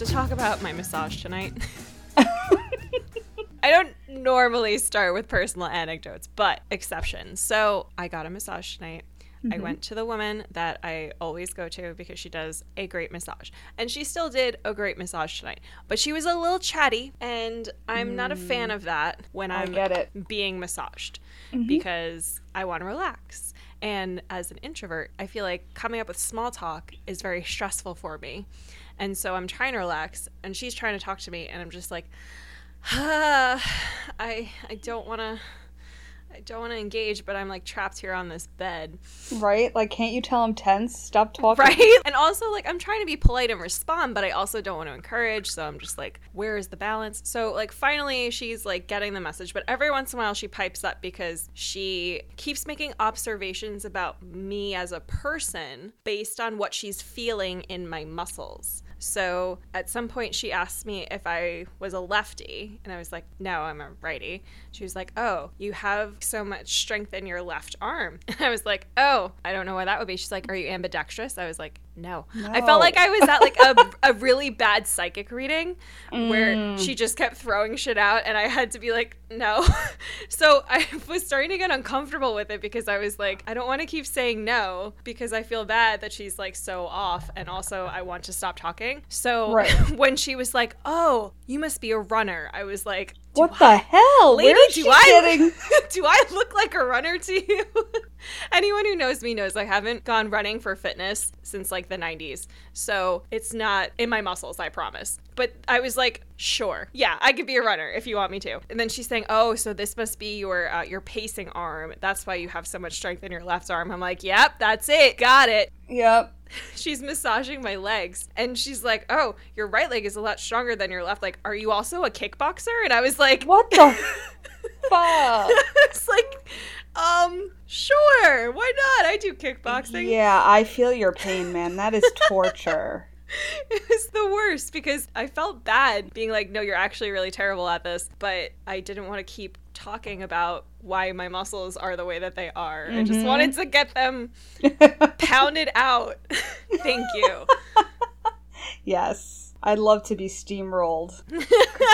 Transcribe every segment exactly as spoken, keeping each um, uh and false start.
to talk about my massage tonight. I don't normally start with personal anecdotes, but exceptions. So I got a massage tonight. Mm-hmm. I went to the woman that I always go to because she does a great massage. And she still did a great massage tonight. But she was a little chatty, and I'm mm. not a fan of that when I'm being massaged mm-hmm. because I want to relax. And as an introvert, I feel like coming up with small talk is very stressful for me. And so I'm trying to relax, and she's trying to talk to me, and I'm just like, ah, I I don't want to... I don't want to engage, but I'm, like, trapped here on this bed. Right? Like, can't you tell I'm tense? Stop talking. Right? And also, like, I'm trying to be polite and respond, but I also don't want to encourage, so I'm just like, where is the balance? So, like, finally she's, like, getting the message, but every once in a while she pipes up because she keeps making observations about me as a person based on what she's feeling in my muscles. So at some point she asked me if I was a lefty, and I was like, no, I'm a righty. She was like, oh, you have so much strength in your left arm. And I was like, oh, I don't know what that would be. She's like, are you ambidextrous? I was like, no. no. I felt like I was at like a, a really bad psychic reading mm. where she just kept throwing shit out, and I had to be like, no. So I was starting to get uncomfortable with it because I was like, I don't want to keep saying no because I feel bad that she's like so off, and also I want to stop talking. So right. when she was like, oh, you must be a runner, I was like, what the I, hell? Lady, Where is do, she I, getting? do I look like a runner to you? Anyone who knows me knows I haven't gone running for fitness since like the nineties. So it's not in my muscles, I promise. But I was like, sure. Yeah, I could be a runner if you want me to. And then she's saying, oh, so this must be your uh, your pacing arm. That's why you have so much strength in your left arm. I'm like, yep, that's it. Got it. Yep. She's massaging my legs, and she's like, oh, your right leg is a lot stronger than your left. Like, are you also a kickboxer? And I was like, what the fuck? It's like, um, sure, why not? I do kickboxing. Yeah, I feel your pain, man. That is torture. It was the worst because I felt bad being like, no, you're actually really terrible at this. But I didn't want to keep talking about why my muscles are the way that they are. Mm-hmm. I just wanted to get them pounded out. Thank you. Yes. I'd love to be steamrolled.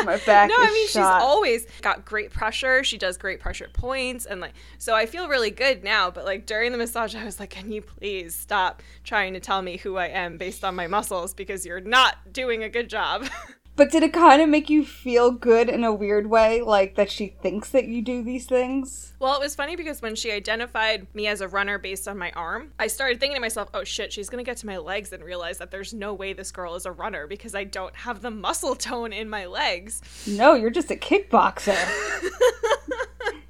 My back no, is I mean, shot. She's always got great pressure. She does great pressure points. And like, so I feel really good now. But like during the massage, I was like, can you please stop trying to tell me who I am based on my muscles? Because you're not doing a good job. But did it kind of make you feel good in a weird way, like that she thinks that you do these things? Well, it was funny because when she identified me as a runner based on my arm, I started thinking to myself, oh shit, she's going to get to my legs and realize that there's no way this girl is a runner because I don't have the muscle tone in my legs. No, you're just a kickboxer.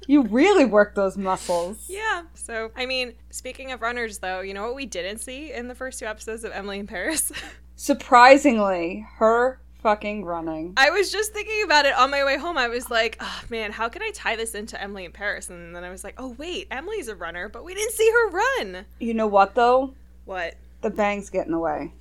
You really work those muscles. Yeah. So, I mean, speaking of runners, though, you know what we didn't see in the first two episodes of Emily in Paris? Surprisingly, her... fucking running. I was just thinking about it on my way home. I was like, oh man, how can I tie this into Emily in Paris? And then I was like, oh wait, Emily's a runner, but we didn't see her run. You know what though? What? The bang's get in the way.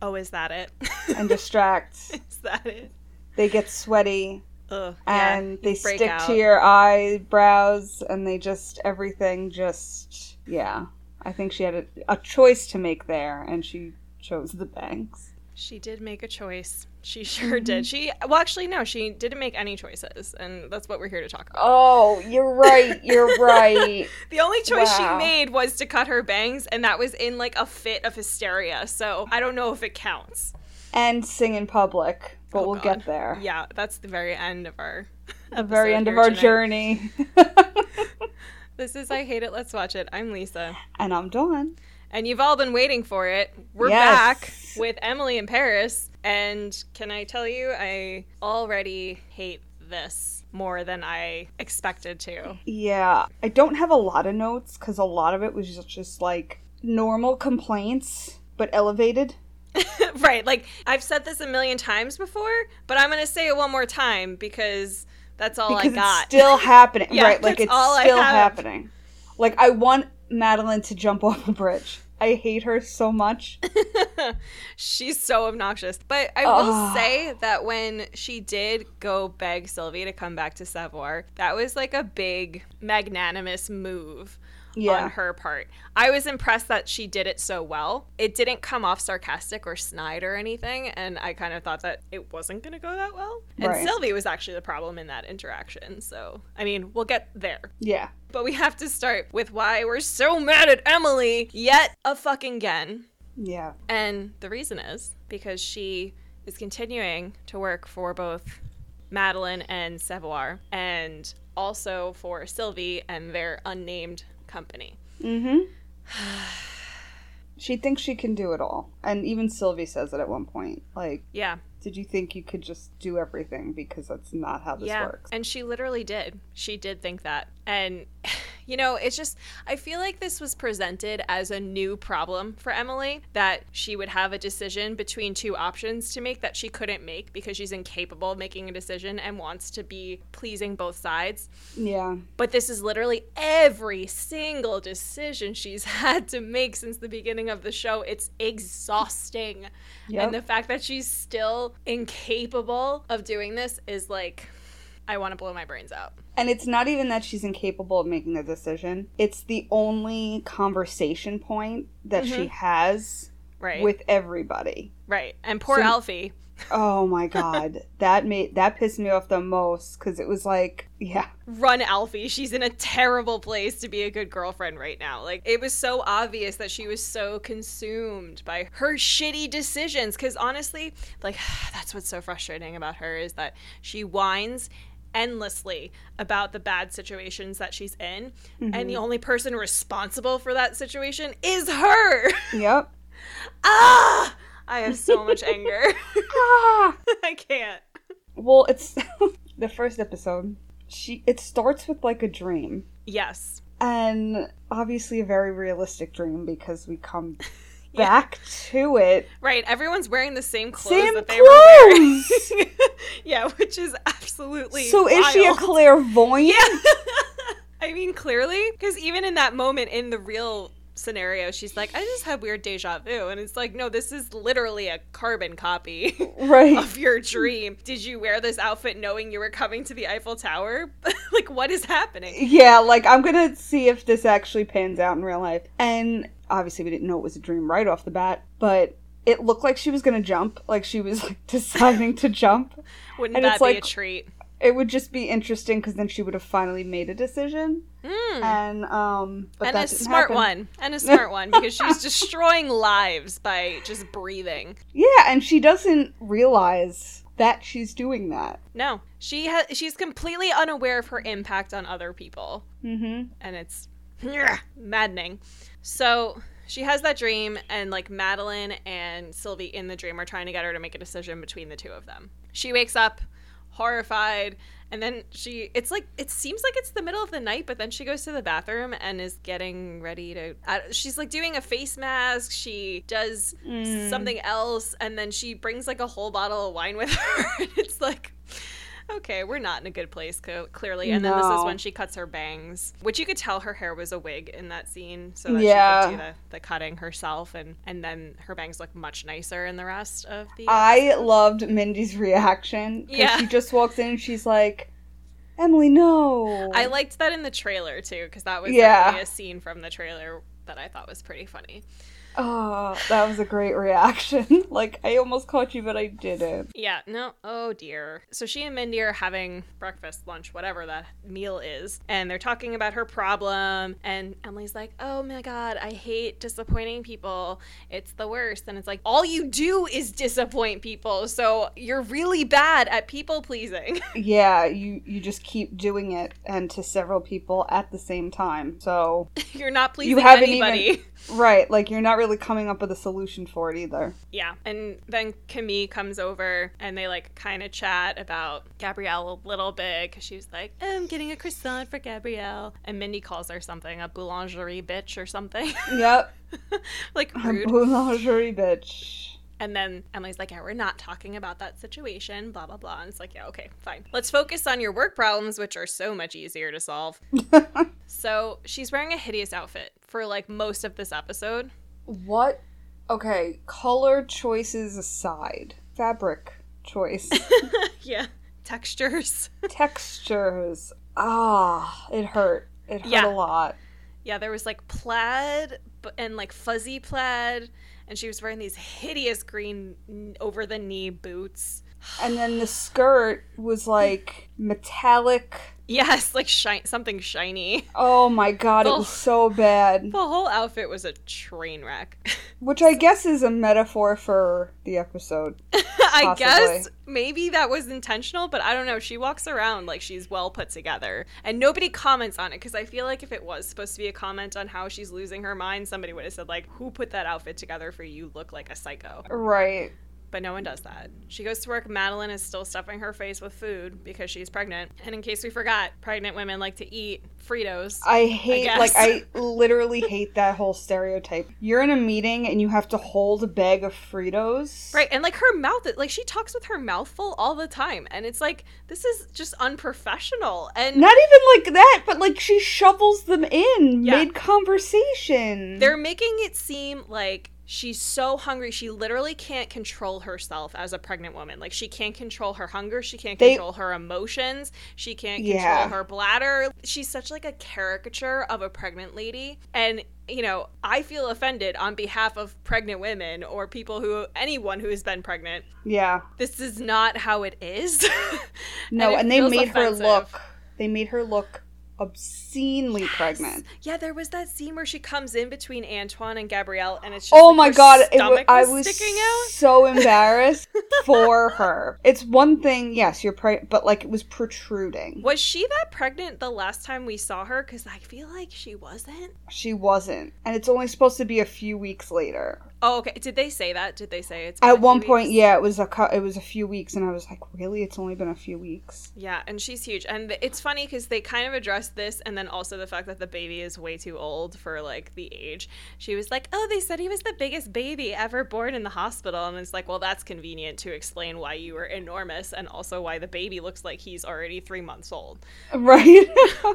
Oh, is that it? And distract. Is that it? They get sweaty. Ugh, and yeah, they stick out to your eyebrows, and they just, everything just, yeah. I think she had a, a choice to make there, and she chose the bangs. She did make a choice. She sure did. She, well, actually, no, she didn't make any choices, and that's what we're here to talk about. Oh, you're right. You're right. The only choice wow. she made was to cut her bangs, and that was in, like, a fit of hysteria, so I don't know if it counts. And sing in public, but oh, we'll God. get there. Yeah, that's the very end of our The very end of our tonight. journey. This is I Hate It, Let's Watch It. I'm Lisa. And I'm Dawn. And you've all been waiting for it. We're yes. back with Emily in Paris. And can I tell you, I already hate this more than I expected to. Yeah. I don't have a lot of notes because a lot of it was just, just like normal complaints, but elevated. Right. Like, I've said this a million times before, but I'm going to say it one more time because that's all because I got. It's still happening. Yeah, right. Like, it's all still happening. Like, I want Madeline to jump off a bridge. I hate her so much. She's so obnoxious. But I will oh. say that when she did go beg Sylvie to come back to Savoir, that was like a big magnanimous move yeah. on her part. I was impressed that she did it so well. It didn't come off sarcastic or snide or anything, and I kind of thought that it wasn't going to go that well. And right. Sylvie was actually the problem in that interaction, so, I mean, we'll get there. Yeah. But we have to start with why we're so mad at Emily yet a fucking again. Yeah. And the reason is because she is continuing to work for both Madeline and Savoir, and also for Sylvie and their unnamed company. Mm-hmm. She thinks she can do it all. And even Sylvie says it at one point. Like, yeah. Did you think you could just do everything? Because that's not how this yeah. works. And she literally did. She did think that. And, you know, it's just, I feel like this was presented as a new problem for Emily, that she would have a decision between two options to make that she couldn't make because she's incapable of making a decision and wants to be pleasing both sides. Yeah. But this is literally every single decision she's had to make since the beginning of the show. It's exhausting. Yep. And the fact that she's still incapable of doing this is like, I want to blow my brains out. And it's not even that she's incapable of making a decision. It's the only conversation point that mm-hmm. she has right. with everybody. Right. And poor so, Alfie. Oh my God. that made that pissed me off the most, because it was like, yeah. Run, Alfie. She's in a terrible place to be a good girlfriend right now. Like, it was so obvious that she was so consumed by her shitty decisions, because honestly, like, that's what's so frustrating about her, is that she whines endlessly about the bad situations that she's in, mm-hmm. and the only person responsible for that situation is her. Yep. Ah! I have so much anger. ah! I can't. Well, it's the first episode. She It starts with like a dream. Yes. And obviously a very realistic dream, because we come yeah. back to it. Right. Everyone's wearing the same clothes same that they clothes! were wearing. yeah, which is absolutely So wild. Is she a clairvoyant? Yeah. I mean, clearly. Because even in that moment in the real scenario, she's like, I just had weird deja vu, and it's like, no, this is literally a carbon copy right. of your dream. Did you wear this outfit knowing you were coming to the Eiffel Tower? Like, what is happening? Yeah, like, I'm gonna see if this actually pans out in real life. And obviously we didn't know it was a dream right off the bat, but it looked like she was gonna jump, like she was like deciding to jump. Wouldn't and that it's be like, a treat? It would just be interesting, because then she would have finally made a decision. Mm. And um, but and that a didn't smart happen. one. And a smart one, because she's destroying lives by just breathing. Yeah, and she doesn't realize that she's doing that. No. She ha- She's completely unaware of her impact on other people. Mm-hmm. And it's maddening. So she has that dream, and like Madeline and Sylvie in the dream are trying to get her to make a decision between the two of them. She wakes up horrified, and then she it's like it seems like it's the middle of the night, but then she goes to the bathroom and is getting ready to uh, she's like doing a face mask, she does mm. something else, and then she brings like a whole bottle of wine with her. And it's like, okay, we're not in a good place, co- clearly. And no. then this is when she cuts her bangs, which you could tell her hair was a wig in that scene, so that yeah. she could do the, the cutting herself, and, and then her bangs look much nicer in the rest of the episode. I loved Mindy's reaction, because yeah. she just walks in and she's like, Emily, no. I liked that in the trailer, too, because that was yeah. definitely a scene from the trailer that I thought was pretty funny. Oh, that was a great reaction. Like, I almost caught you, but I didn't. Yeah, no, oh dear. So she and Mindy are having breakfast, lunch, whatever that meal is, and they're talking about her problem, and Emily's like, oh my God, I hate disappointing people. It's the worst. And it's like, all you do is disappoint people, so you're really bad at people-pleasing. Yeah, you, you just keep doing it, and to several people at the same time, so you're not pleasing you anybody. Even, right, like, you're not really coming up with a solution for it either. Yeah. And then Camille comes over, and they like kind of chat about Gabrielle a little bit, because she was like, oh, I'm getting a croissant for Gabrielle, and Mindy calls her something, a boulangerie bitch or something. Yep. Like, rude. A boulangerie bitch. And then Emily's like, yeah, we're not talking about that situation, blah, blah, blah. And it's like, yeah, okay, fine. Let's focus on your work problems, which are so much easier to solve. So she's wearing a hideous outfit for, like, most of this episode. What? Okay, color choices aside. Fabric choice. Yeah, textures. Textures. Ah, it hurt. It hurt yeah. a lot. Yeah, there was like plaid and like fuzzy plaid, and she was wearing these hideous green over-the-knee boots. And then the skirt was like metallic. Yes, like shi- something shiny. Oh my god, the, it was so bad. The whole outfit was a train wreck. Which I guess is a metaphor for the episode. I guess maybe that was intentional, but I don't know. She walks around like she's well put together. And nobody comments on it, because I feel like if it was supposed to be a comment on how she's losing her mind, somebody would have said, like, who put that outfit together for you look like a psycho? Right. But no one does that. She goes to work. Madeline is still stuffing her face with food because she's pregnant. And in case we forgot, pregnant women like to eat Fritos. I hate, I like, I literally hate that whole stereotype. You're in a meeting and you have to hold a bag of Fritos. Right. And like her mouth, like she talks with her mouth full all the time. And it's like, this is just unprofessional. And not even like that, but like she shovels them in yeah. mid-conversation. They're making it seem like she's so hungry. She literally can't control herself as a pregnant woman. Like, she can't control her hunger. She can't they, control her emotions. She can't control yeah. her bladder. She's such, like, a caricature of a pregnant lady. And, you know, I feel offended on behalf of pregnant women or people who, anyone who has been pregnant. Yeah. This is not how it is. No, and, and they made offensive. her look. They made her look obscenely yes. pregnant. Yeah, there was that scene where she comes in between Antoine and Gabrielle, and it's just oh like my her god, it w- was I was sticking out. So embarrassed for her. It's one thing, yes, you're pregnant, but like it was protruding. Was she that pregnant the last time we saw her? Because I feel like she wasn't. She wasn't, and it's only supposed to be a few weeks later. Oh, okay. Did they say that? Did they say it's been at one point? Weeks? Yeah, it was a cu- it was a few weeks, and I was like, really? It's only been a few weeks. Yeah, and she's huge, and it's funny because they kind of address this, and then also the fact that the baby is way too old for like the age. She was like, oh, they said he was the biggest baby ever born in the hospital, and it's like, well, that's convenient to explain why you were enormous and also why the baby looks like he's already three months old. Right.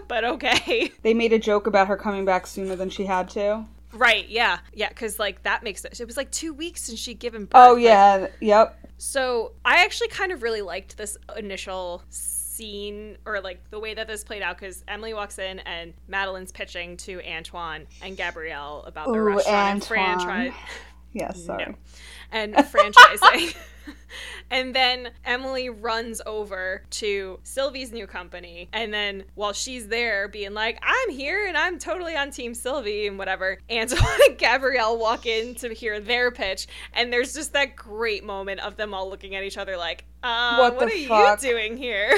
But okay. They made a joke about her coming back sooner than she had to. Right, yeah. Yeah, because, like, that makes it... It was, like, two weeks since she'd given birth. Oh, yeah. Like, yep. So I actually kind of really liked this initial scene, or, like, the way that this played out, because Emily walks in and Madeline's pitching to Antoine and Gabrielle about the Ooh, restaurant Antoine. franchise. Yes, yeah, sorry. No. And franchising. And then Emily runs over to Sylvie's new company, and then while she's there being like, I'm here and I'm totally on Team Sylvie and whatever, Antoine and Gabrielle walk in to hear their pitch, and there's just that great moment of them all looking at each other like, uh, what, what the are fuck? you doing here?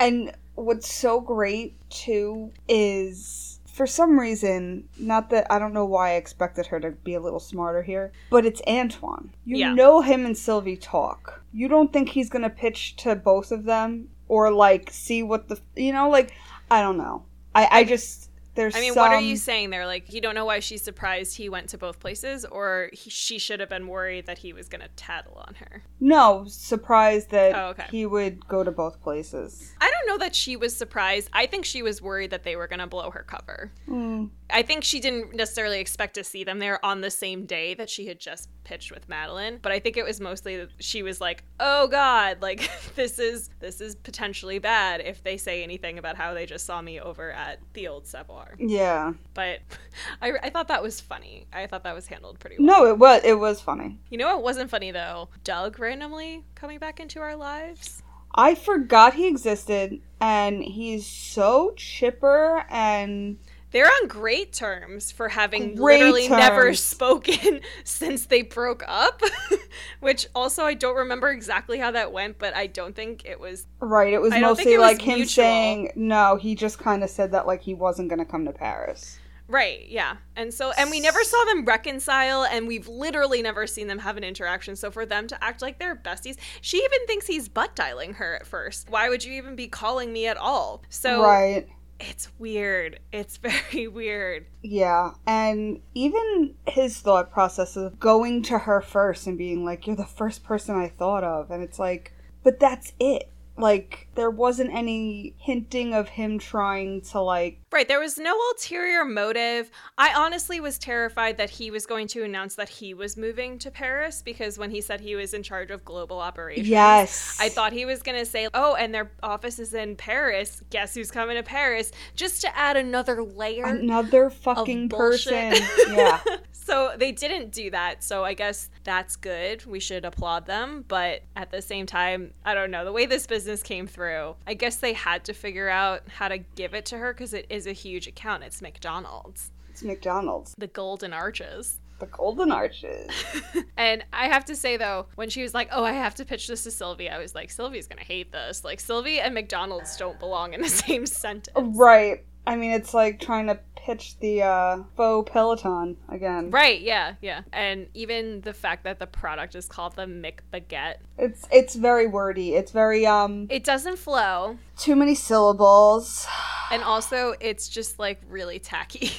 And what's so great too is, for some reason, not that I don't know why I expected her to be a little smarter here, but it's Antoine. You yeah. know him and Sylvie talk. You don't think he's going to pitch to both of them or, like, see what the, you know, like, I don't know. I, I just, there's I mean, some... what are you saying there? Like, you don't know why she's surprised he went to both places, or he, she should have been worried that he was going to tattle on her? No, surprised that oh, okay. he would go to both places. I don't know that she was surprised. I think she was worried that they were going to blow her cover. Mm. I think she didn't necessarily expect to see them there on the same day that she had just pitched with Madeline, but I think it was mostly that she was like, oh god, like, this is this is potentially bad if they say anything about how they just saw me over at the old Savoir. Yeah. But I, I thought that was funny. I thought that was handled pretty well. No, it was, it was funny. You know what wasn't funny, though? Doug randomly coming back into our lives. I forgot he existed, and he's so chipper, and... They're on great terms for having great literally terms. never spoken since they broke up, which also I don't remember exactly how that went, but I don't think it was... Right, it was I mostly it like was him mutual. saying, no, he just kind of said that like he wasn't going to come to Paris. Right, yeah. And so, and we never saw them reconcile, and we've literally never seen them have an interaction. So for them to act like they're besties, she even thinks he's butt dialing her at first. Why would you even be calling me at all? So... Right. It's weird. It's very weird. Yeah. And even his thought process of going to her first and being like, you're the first person I thought of. And it's like, but that's it. Like, there wasn't any hinting of him trying to, like... Right, there was no ulterior motive. I honestly was terrified that he was going to announce that he was moving to Paris, because when he said he was in charge of global operations... Yes. I thought he was going to say, oh, and their office is in Paris. Guess who's coming to Paris? Just to add another layer Another fucking person. Yeah. So they didn't do that, so I guess that's good. We should applaud them, but at the same time, I don't know. The way this business came through, I guess they had to figure out how to give it to her, because it is a huge account. It's McDonald's. It's McDonald's. The Golden Arches. The Golden Arches. And I have to say, though, when she was like, oh, I have to pitch this to Sylvie, I was like, Sylvie's going to hate this. Like, Sylvie and McDonald's don't belong in the same sentence. Right. I mean, it's like trying to pitch the uh, faux Peloton again. Right, yeah, yeah. And even the fact that the product is called the McBaguette. It's it's very wordy. It's very... um. It doesn't flow. Too many syllables. And also, it's just, like, really tacky.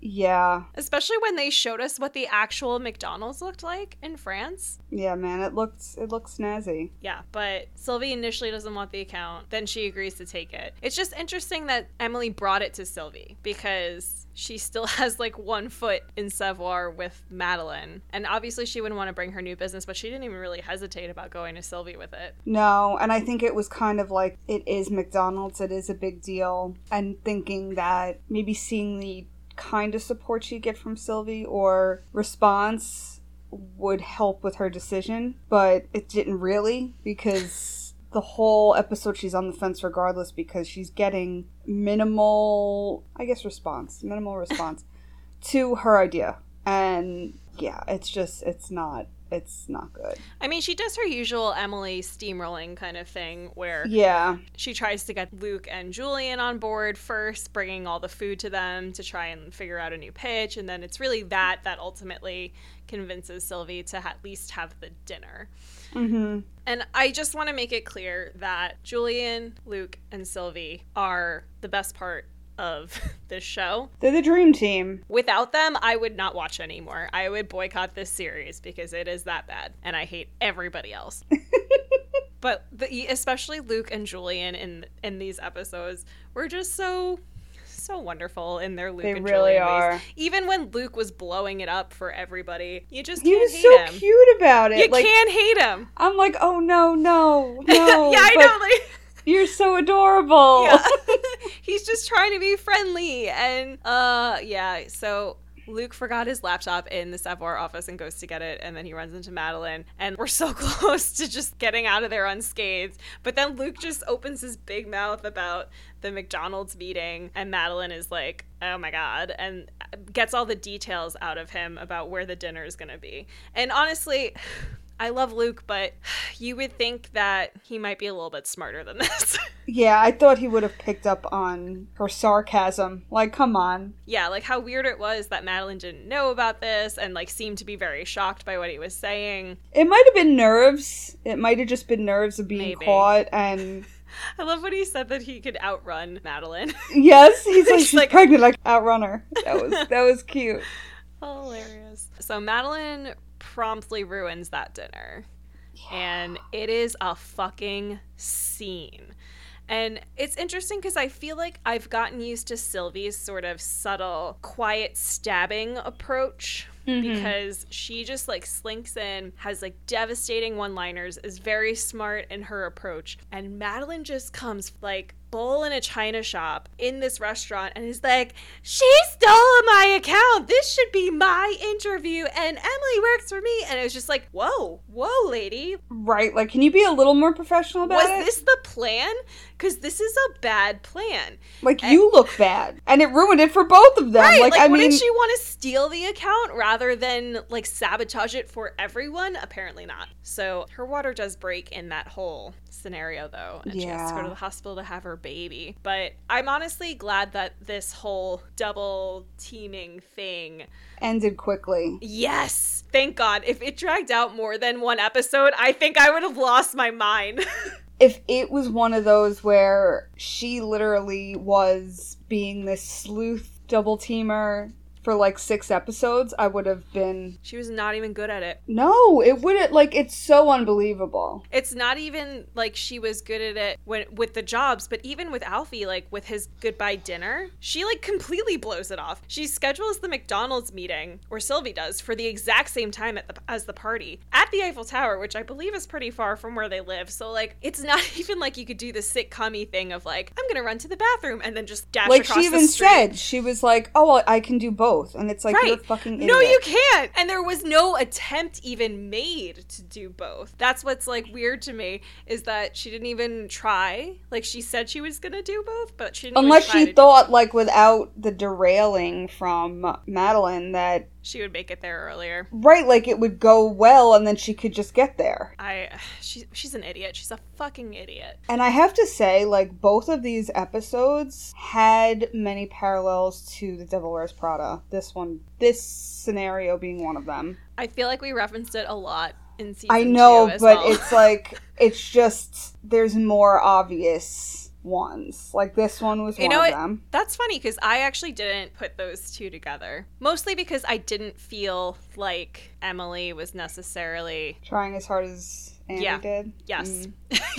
Yeah. Especially when they showed us what the actual McDonald's looked like in France. Yeah, man, it looks it looks snazzy. Yeah, but Sylvie initially doesn't want the account. Then she agrees to take it. It's just interesting that Emily brought it to Sylvie, because she still has, like, one foot in Savoir with Madeline. And obviously she wouldn't want to bring her new business, but she didn't even really hesitate about going to Sylvie with it. No, and I think it was kind of like, it is McDonald's, it is a big deal. And thinking that maybe seeing the kind of support she'd get from Sylvie or response would help with her decision, but it didn't really, because the whole episode she's on the fence regardless, because she's getting minimal, I guess, response, minimal response to her idea. And yeah, it's just, it's not, it's not good. I mean, she does her usual Emily steamrolling kind of thing where yeah. she tries to get Luke and Julian on board first, bringing all the food to them to try and figure out a new pitch. And then it's really that that ultimately convinces Sylvie to at least have the dinner. Mm-hmm. And I just want to make it clear that Julian, Luke, and Sylvie are the best part of this show. They're the dream team. Without them, I would not watch anymore. I would boycott this series because it is that bad, and I hate everybody else. But the, especially Luke and Julian in in these episodes were just so so wonderful in their Luke they and really Julian are. Ways. Even when Luke was blowing it up for everybody, you just can't hate him. He was so him. cute about it. You like, can't hate him. I'm like, oh no, no, no. Yeah, I but- know. Like. You're so adorable. Yeah. He's just trying to be friendly. And, uh, yeah, so Luke forgot his laptop in the Savoir office and goes to get it. And then he runs into Madeline. And we're so close to just getting out of there unscathed. But then Luke just opens his big mouth about the McDonald's meeting. And Madeline is like, oh, my God. And gets all the details out of him about where the dinner is going to be. And honestly... I love Luke, but you would think that he might be a little bit smarter than this. Yeah, I thought he would have picked up on her sarcasm. Like, come on. Yeah, like how weird it was that Madeline didn't know about this and like seemed to be very shocked by what he was saying. It might have been nerves. It might have just been nerves of being Maybe. caught and... I love when he said that he could outrun Madeline. Yes, he's like, she's like... pregnant, like outrun her. That was, that was cute. Hilarious. So Madeline... promptly ruins that dinner. Yeah. And it is a fucking scene. And it's interesting because I feel like I've gotten used to Sylvie's sort of subtle, quiet stabbing approach. Mm-hmm. Because she just like slinks in, has like devastating one-liners, is very smart in her approach. And Madeline just comes like bull in a china shop in this restaurant and is like, she stole my account. This should be my interview. And Emily works for me. And it was just like, whoa, whoa, lady. Right. Like, can you be a little more professional about was it? Was this the plan? Because this is a bad plan. Like, and- you look bad. And it ruined it for both of them. Right. Like, like I wouldn't mean- she want to steal the account rather than, like, sabotage it for everyone? Apparently not. So her water does break in that whole scenario, though. And yeah. she has to go to the hospital to have her baby. But I'm honestly glad that this whole double teaming thing ended quickly. Yes, thank God. If it dragged out more than one episode, I think I would have lost my mind. If it was one of those where she literally was being this sleuth double teamer for like six episodes, I would have been... She was not even good at it. No, it wouldn't. Like, it's so unbelievable. It's not even like she was good at it when, with the jobs, but even with Alfie, like with his goodbye dinner, she like completely blows it off. She schedules the McDonald's meeting, or Sylvie does, for the exact same time at the, as the party at the Eiffel Tower, which I believe is pretty far from where they live. So like, it's not even like you could do the sitcom-y thing of like, I'm going to run to the bathroom and then just dash like across the street. Like she even said, she was like, oh, I can do both. And it's like, right. You're fucking idiot. No, you can't. And there was no attempt even made to do both. That's what's like weird to me, is that she didn't even try. Like, she said she was gonna do both, but she didn't. Unless even try she thought, like, without the derailing from Madeline, that she would make it there earlier. Right, like it would go well and then she could just get there. I, she, she's an idiot. She's a fucking idiot. And I have to say, like, both of these episodes had many parallels to The Devil Wears Prada. This one, this scenario being one of them. I feel like we referenced it a lot in season two as well. I know, but it's like, it's just, there's more obvious ones. Like, this one was you one know, of them. It, that's funny, because I actually didn't put those two together. Mostly because I didn't feel like Emily was necessarily... trying as hard as Andy yeah. did? Yes. Mm.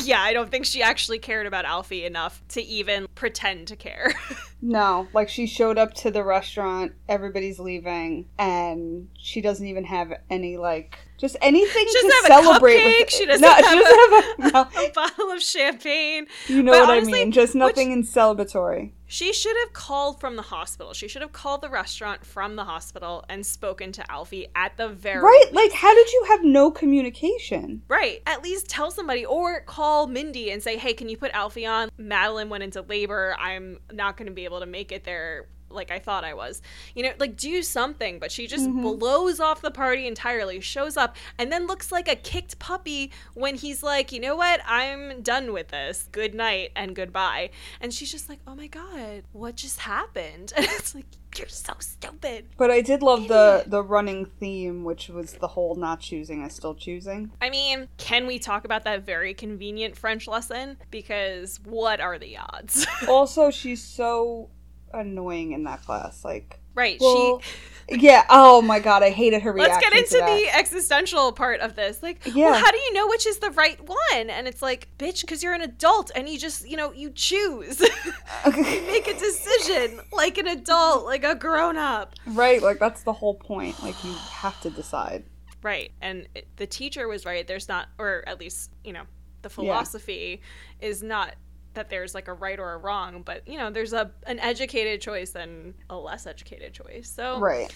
Yeah, I don't think she actually cared about Alfie enough to even pretend to care. No, like, she showed up to the restaurant, everybody's leaving, and she doesn't even have any, like... just anything she to celebrate. With she doesn't, no, have, she doesn't have, a, have a, no. a bottle of champagne. You know but what honestly, I mean. Just nothing which, in celebratory. She should have called from the hospital. She should have called the restaurant from the hospital and spoken to Alfie at the very Right. least. Like, how did you have no communication? Right. At least tell somebody or call Mindy and say, hey, can you put Alfie on? Madeline went into labor. I'm not going to be able to make it there. Like I thought I was, you know, like do something, but she just mm-hmm. blows off the party entirely, shows up, and then looks like a kicked puppy when he's like, you know what, I'm done with this, good night and goodbye. And she's just like, oh my God, what just happened? And it's like, you're so stupid. But I did love the, the running theme, which was the whole not choosing is still choosing. I mean, can we talk about that very convenient French lesson? Because what are the odds? Also, she's so... annoying in that class, like right well, she yeah oh my God, I hated her reaction. Let's get into the existential part of this, like yeah. Well, how do you know which is the right one? And it's like, bitch, because you're an adult and you just, you know, you choose. You make a decision like an adult, like a grown-up, right? Like that's the whole point, like you have to decide, right? And it, the teacher was right, there's not, or at least, you know, the philosophy yeah. is not that there's like a right or a wrong, but you know, there's a an educated choice and a less educated choice. So right.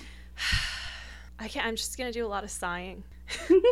I can't, I'm just gonna do a lot of sighing. I'm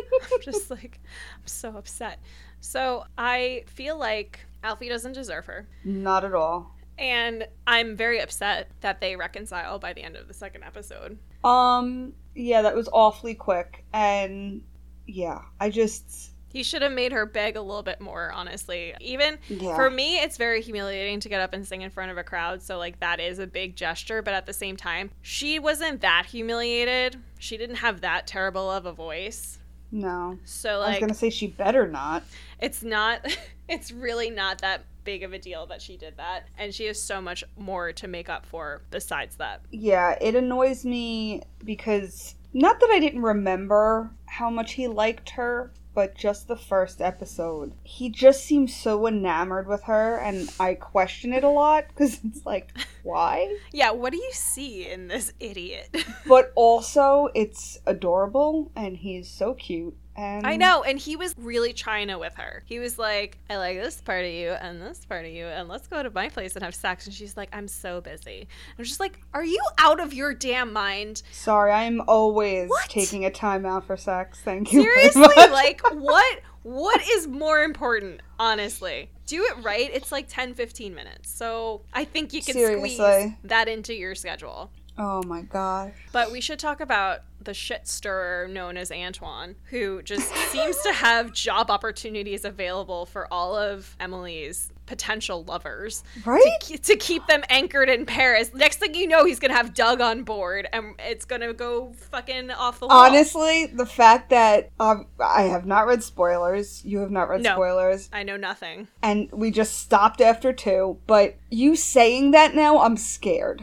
just like, I'm so upset. So I feel like Alfie doesn't deserve her. Not at all. And I'm very upset that they reconcile by the end of the second episode. Um, yeah, that was awfully quick. And yeah, I just... he should have made her beg a little bit more, honestly. Even yeah. for me, it's very humiliating to get up and sing in front of a crowd. So, like, that is a big gesture. But at the same time, she wasn't that humiliated. She didn't have that terrible of a voice. No. So, like, I was going to say she better not. It's not. It's really not that big of a deal that she did that. And she has so much more to make up for besides that. Yeah, it annoys me because not that I didn't remember how much he liked her. But just the first episode, he just seems so enamored with her, and I question it a lot, because it's like, why? Yeah, what do you see in this idiot? But also, it's adorable, and he's so cute. And I know, and he was really China with her. He was like, I like this part of you and this part of you, and let's go to my place and have sex. And she's like, I'm so busy. I'm just like, are you out of your damn mind? Sorry, I'm always what? taking a time out for sex. Thank you. Seriously, like, what? What is more important, honestly? Do it right. It's like ten, fifteen minutes. So I think you can Seriously. squeeze that into your schedule. Oh my gosh. But we should talk about the shit stirrer known as Antoine, who just seems to have job opportunities available for all of Emily's potential lovers. Right? To, to keep them anchored in Paris. Next thing you know, he's going to have Doug on board and it's going to go fucking off the wall. Honestly, the fact that um, I have not read spoilers. You have not read no, spoilers. I know nothing. And we just stopped after two. But you saying that now, I'm scared.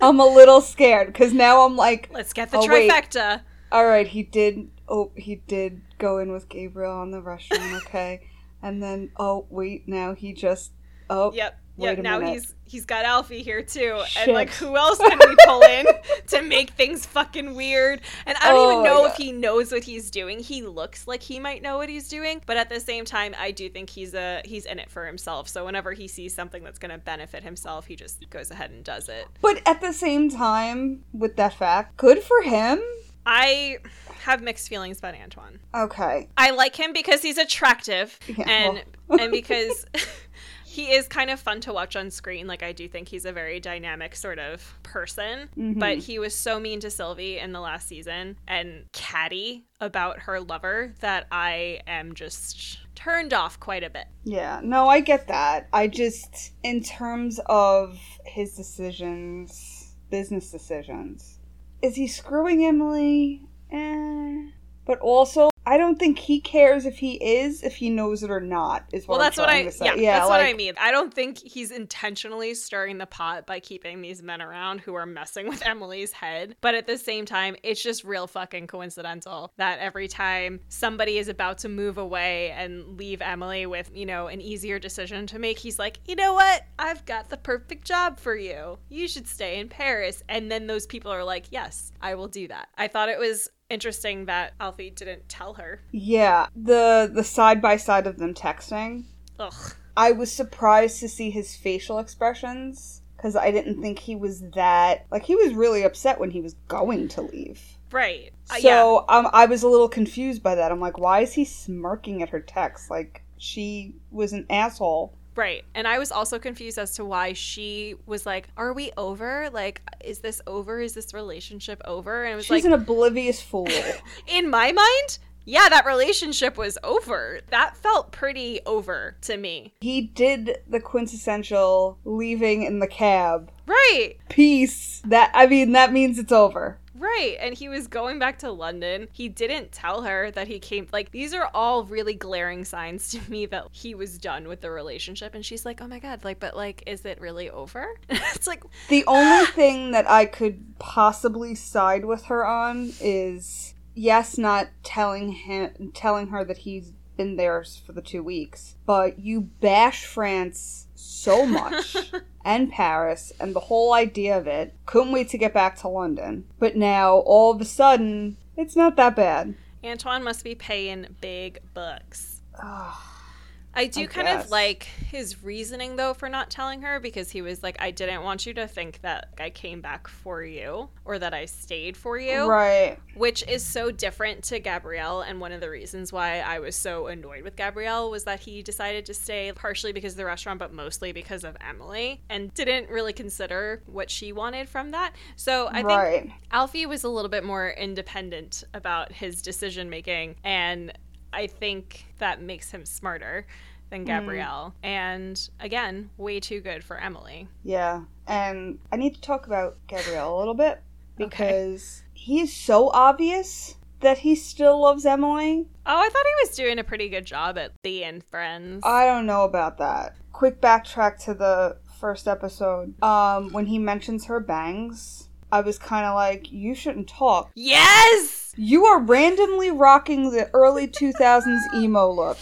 I'm a little scared because now I'm like, let's get the oh, trifecta. Wait. All right, he did. Oh, he did go in with Gabriel on the Russian. Okay, and then oh wait, now he just oh yep. Yeah, now minute. he's he's got Alfie here too. Shit. And like who else can we pull in to make things fucking weird? And I don't oh, even know yeah. if he knows what he's doing. He looks like he might know what he's doing, but at the same time I do think he's a he's in it for himself. So whenever he sees something that's going to benefit himself, he just goes ahead and does it. But at the same time with that fact, good for him. I have mixed feelings about Antoine. Okay. I like him because he's attractive yeah, and well. and because he is kind of fun to watch on screen. Like, I do think he's a very dynamic sort of person. Mm-hmm. But he was so mean to Sylvie in the last season and catty about her lover that I am just turned off quite a bit. Yeah, no, I get that. I just, in terms of his decisions, business decisions, is he screwing Emily? Eh. But also, I don't think he cares if he is, if he knows it or not, is what well, I'm that's trying what I, to say. Yeah, yeah that's like, what I mean. I don't think he's intentionally stirring the pot by keeping these men around who are messing with Emily's head. But at the same time, it's just real fucking coincidental that every time somebody is about to move away and leave Emily with, you know, an easier decision to make, he's like, you know what? I've got the perfect job for you. You should stay in Paris. And then those people are like, yes, I will do that. I thought it was interesting that Alfie didn't tell her. Yeah, the the side by side of them texting. Ugh. I was surprised to see his facial expressions because I didn't think he was that, like, he was really upset when he was going to leave. Right. Uh, so yeah. um, I was a little confused by that. I'm like, why is he smirking at her text? Like, she was an asshole. Right. And I was also confused as to why she was like, are we over? Like, is this over? Is this relationship over? And it was She's like, an oblivious fool. In my mind, yeah, that relationship was over. That felt pretty over to me. He did the quintessential leaving in the cab. Right. Peace. That, I mean, that means it's over. Right, and he was going back to London. He didn't tell her that he came. Like, these are all really glaring signs to me that he was done with the relationship. And she's like, oh my God, like, but like, is it really over? It's like, the only thing that I could possibly side with her on is, yes, not telling him, telling her that he's been there for the two weeks, but you bash France so much and Paris and the whole idea of it. Couldn't wait to get back to London. But now, all of a sudden, it's not that bad. Antoine must be paying big bucks. Oh, I do I kind guess. of like his reasoning, though, for not telling her, because he was like, I didn't want you to think that I came back for you or that I stayed for you. Right. Which is so different to Gabrielle. And one of the reasons why I was so annoyed with Gabrielle was that he decided to stay partially because of the restaurant, but mostly because of Emily, and didn't really consider what she wanted from that. So I right. think Alfie was a little bit more independent about his decision making, and I think that makes him smarter than Gabrielle. Mm. And again, way too good for Emily. Yeah. And I need to talk about Gabrielle a little bit because okay. he is so obvious that he still loves Emily. Oh, I thought he was doing a pretty good job at being friends. I don't know about that. Quick backtrack to the first episode. Um, when he mentions her bangs, I was kind of like, you shouldn't talk. Yes! You are randomly rocking the early two thousands emo look.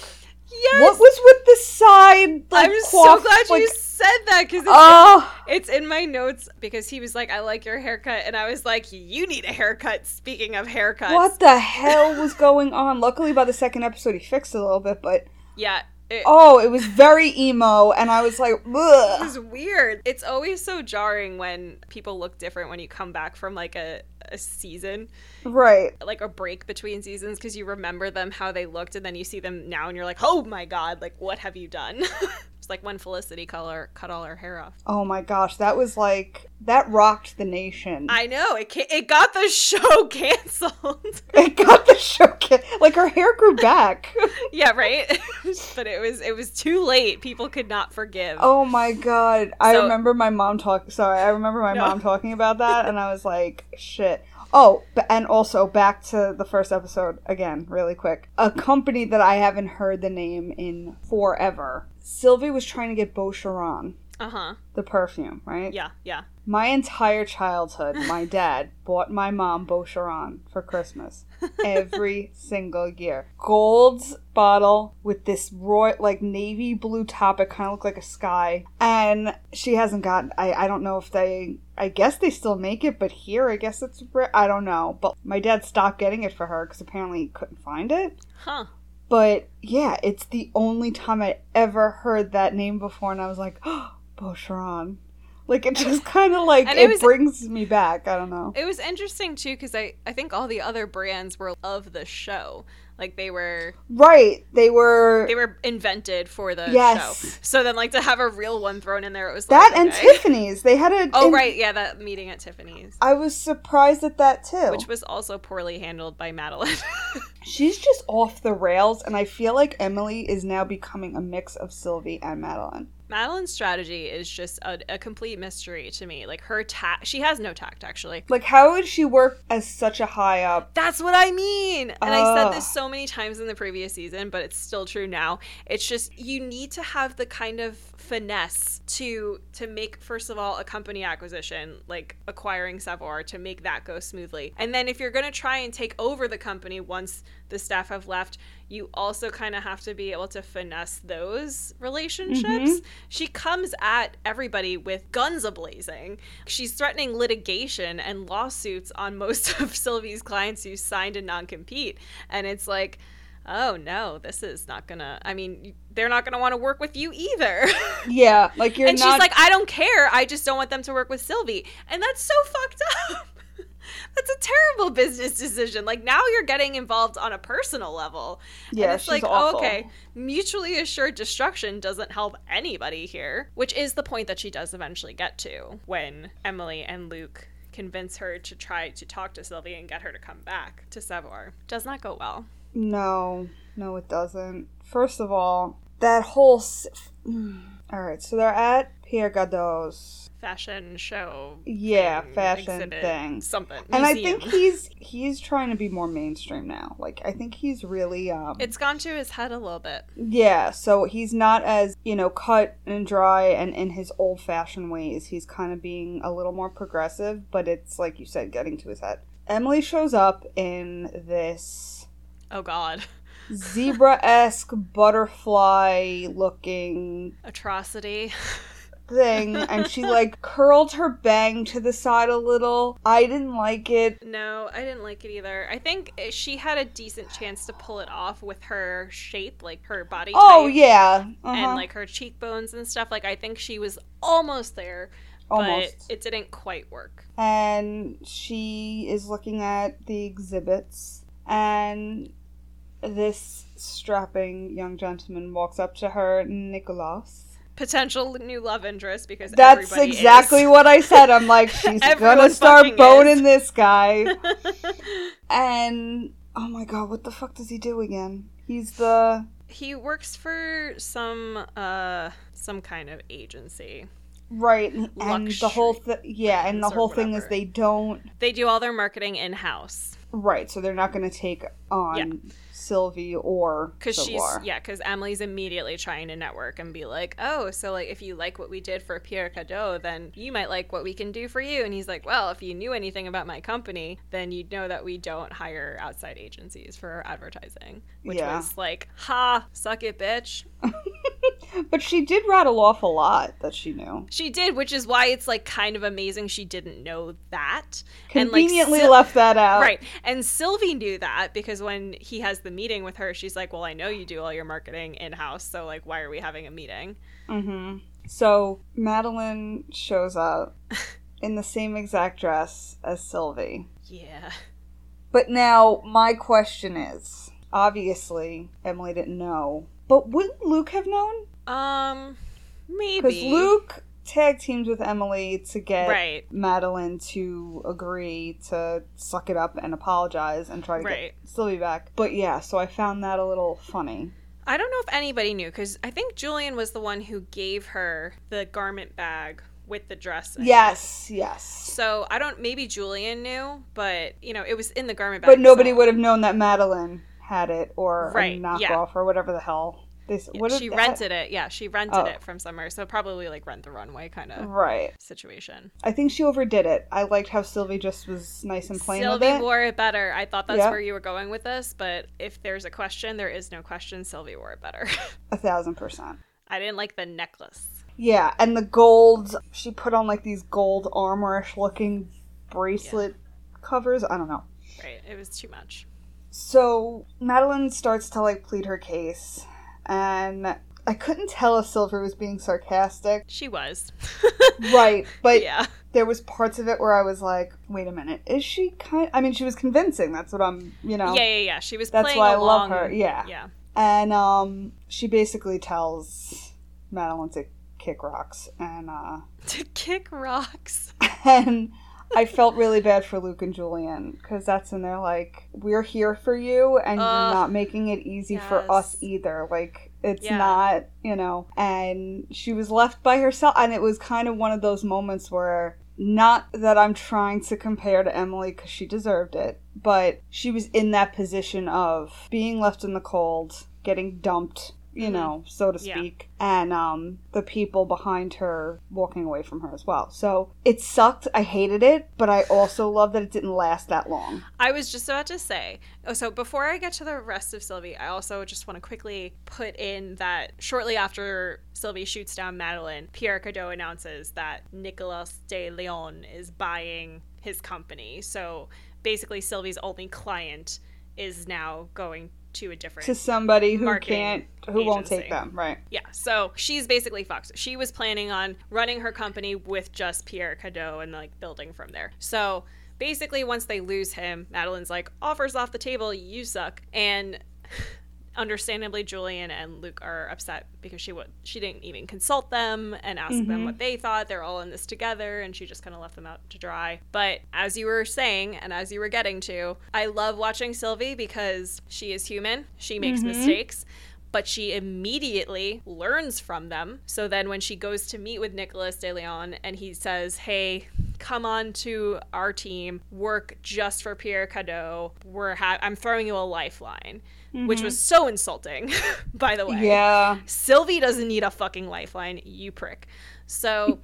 Yes! What was with the side? Like, I'm quaff, so glad like, you said that, because it's, uh, it's in my notes, because he was like, I like your haircut, and I was like, you need a haircut, speaking of haircuts. What the hell was going on? Luckily, by the second episode, he fixed it a little bit, but... yeah. It, oh, it was very emo, and I was like, ugh. It was weird. It's always so jarring when people look different when you come back from, like, a, a season. Right. Like, a break between seasons, because you remember them, how they looked, and then you see them now, and you're like, oh my God, like, what have you done? It's like when Felicity color, cut all her hair off. Oh my gosh, that was like, that rocked the nation. I know, it ca- it got the show canceled. It got the show canceled. Like, her hair grew back. Yeah, right? But it was it was too late. People could not forgive. Oh my God. So, I remember my mom talk. Sorry, I remember my no. mom talking about that, and I was like, shit. Oh, and also back to the first episode again, really quick. A company that I haven't heard the name in forever. Sylvie was trying to get Boucheron. Uh-huh. The perfume, right? Yeah, yeah. My entire childhood, my dad bought my mom Boucheron for Christmas every single year. Gold bottle with this royal, like, navy blue top. It kind of looked like a sky. And she hasn't gotten, I, I don't know if they, I guess they still make it, but here, I guess it's, I don't know. But my dad stopped getting it for her because apparently he couldn't find it. Huh. But, yeah, it's the only time I ever heard that name before, and I was like, oh, Boucheron. Like, it just kind of, like, it, it was, brings me back. I don't know. It was interesting, too, because I, I think all the other brands were of the show. Like, they were... Right. They were... They were invented for the yes. show. So then, like, to have a real one thrown in there, it was like... That okay. and Tiffany's. They had a... Oh, in- right. Yeah, that meeting at Tiffany's. I was surprised at that, too. Which was also poorly handled by Madeline. She's just off the rails, and I feel like Emily is now becoming a mix of Sylvie and Madeline. Madeline's strategy is just a, a complete mystery to me. Like, her tact... She has no tact, actually. Like, how would she work as such a high up? That's what I mean! And uh. I said this so many times in the previous season, but it's still true now. It's just, you need to have the kind of finesse to to make, first of all, a company acquisition, like acquiring Savoir, to make that go smoothly. And then if you're going to try and take over the company once the staff have left, you also kind of have to be able to finesse those relationships. Mm-hmm. She comes at everybody with guns a-blazing. She's threatening litigation and lawsuits on most of Sylvie's clients who signed a non-compete. And it's like, oh no, this is not gonna, I mean, they're not gonna want to work with you either. Yeah, like you're and not. And she's like, I don't care. I just don't want them to work with Sylvie. And that's so fucked up. That's a terrible business decision. Like, now you're getting involved on a personal level. Yeah, and it's she's like, awful. Oh, okay, mutually assured destruction doesn't help anybody here, which is the point that she does eventually get to when Emily and Luke convince her to try to talk to Sylvie and get her to come back to Savoir. Does not go well. No, no, it doesn't. First of all, that whole... S- all right, so they're at Pierre Cadault's fashion show yeah thing, fashion exhibit, thing something museum. And I think he's he's trying to be more mainstream now. Like, I think he's really um it's gone to his head a little bit. Yeah, so he's not as, you know, cut and dry and in his old-fashioned ways. He's kind of being a little more progressive, but it's like you said, getting to his head. Emily shows up in this oh god zebra-esque butterfly looking atrocity thing, and she like curled her bang to the side a little. I didn't like it. No, I didn't like it either. I think she had a decent chance to pull it off with her shape, like her body type. Oh yeah. Uh-huh. And like her cheekbones and stuff. Like, I think she was almost there. Almost. But it didn't quite work. And she is looking at the exhibits, and this strapping young gentleman walks up to her, Nicolas. Potential new love interest, because that's exactly is. What I said. I'm like, she's gonna start boning this guy. And oh my god, what the fuck does he do again? He's the he works for some uh some kind of agency, right? And Luxury the whole th- yeah, and the whole whatever. Thing is they don't they do all their marketing in house, right? So they're not going to take on. Yeah. Sylvie or because she's yeah because Emily's immediately trying to network and be like, oh, so like if you like what we did for Pierre Cadault, then you might like what we can do for you. And he's like, well, if you knew anything about my company, then you'd know that we don't hire outside agencies for our advertising, which yeah. was like, ha, suck it, bitch. But she did rattle off a lot that she knew. She did, which is why it's like kind of amazing she didn't know that. Conveniently and, like, left that out. Right. And Sylvie knew that, because when he has the meeting with her, she's like, well, I know you do all your marketing in-house, so like, why are we having a meeting? Mm-hmm. So Madeline shows up in the same exact dress as Sylvie. Yeah. But now my question is, obviously Emily didn't know, but wouldn't Luke have known? Um, maybe. Because Luke tag teams with Emily to get right. Madeline to agree to suck it up and apologize and try to right. get Sylvie back. But yeah, so I found that a little funny. I don't know if anybody knew, because I think Julian was the one who gave her the garment bag with the dress. Yes, yes. So I don't, maybe Julian knew, but, you know, it was in the garment bag. But nobody so. would have known that Madeline had it, or right. a knockoff yeah. or whatever the hell. They, yeah, what she rented it. Yeah, she rented oh. it from somewhere. So probably like Rent the Runway kind of right. situation. I think she overdid it. I liked how Sylvie just was nice and plain Sylvie with it. Sylvie wore it better. I thought that's yep. where you were going with this. But if there's a question, there is no question. Sylvie wore it better. A thousand percent. I didn't like the necklace. Yeah, and the gold. She put on like these gold armorish looking bracelet yeah. covers. I don't know. Right. It was too much. So Madeline starts to like plead her case. And I couldn't tell if Sylvie was being sarcastic. She was. Right. But yeah. there was parts of it where I was like, wait a minute. Is she kind of... I mean, she was convincing. That's what I'm, you know. Yeah, yeah, yeah. She was playing along. That's why I love her. Yeah. Yeah. And um, she basically tells Madeline to kick rocks. and uh, To kick rocks? And... I felt really bad for Luke and Julian, because that's when they're like, we're here for you, and uh, you're not making it easy yes. for us either. Like, it's yeah. not, you know. And she was left by herself, and it was kind of one of those moments where, not that I'm trying to compare to Emily, because she deserved it, but she was in that position of being left in the cold, getting dumped, you mm-hmm. know, so to speak, yeah. and um, the people behind her walking away from her as well. So it sucked. I hated it, but I also love that it didn't last that long. I was just about to say, oh, so before I get to the rest of Sylvie, I also just want to quickly put in that shortly after Sylvie shoots down Madeline, Pierre Cadault announces that Nicolas de Leon is buying his company. So basically Sylvie's only client is now going to a different to somebody who can't who agency. Won't take them, right? Yeah, so she's basically fucked. She was planning on running her company with just Pierre Cadault and like building from there. So basically once they lose him, Madeline's like, offers off the table, you suck. And understandably Julian and Luke are upset because she would she didn't even consult them and ask mm-hmm. them what they thought. They're all in this together, and she just kind of left them out to dry. But as you were saying and as you were getting to, I love watching Sylvie because she is human. She makes mm-hmm. mistakes, but she immediately learns from them. So then when she goes to meet with Nicolas de Leon and he says, hey, come on to our team, work just for Pierre Cadault, we're ha- I'm throwing you a lifeline. Mm-hmm. Which was so insulting, by the way. Yeah. Sylvie doesn't need a fucking lifeline, you prick. So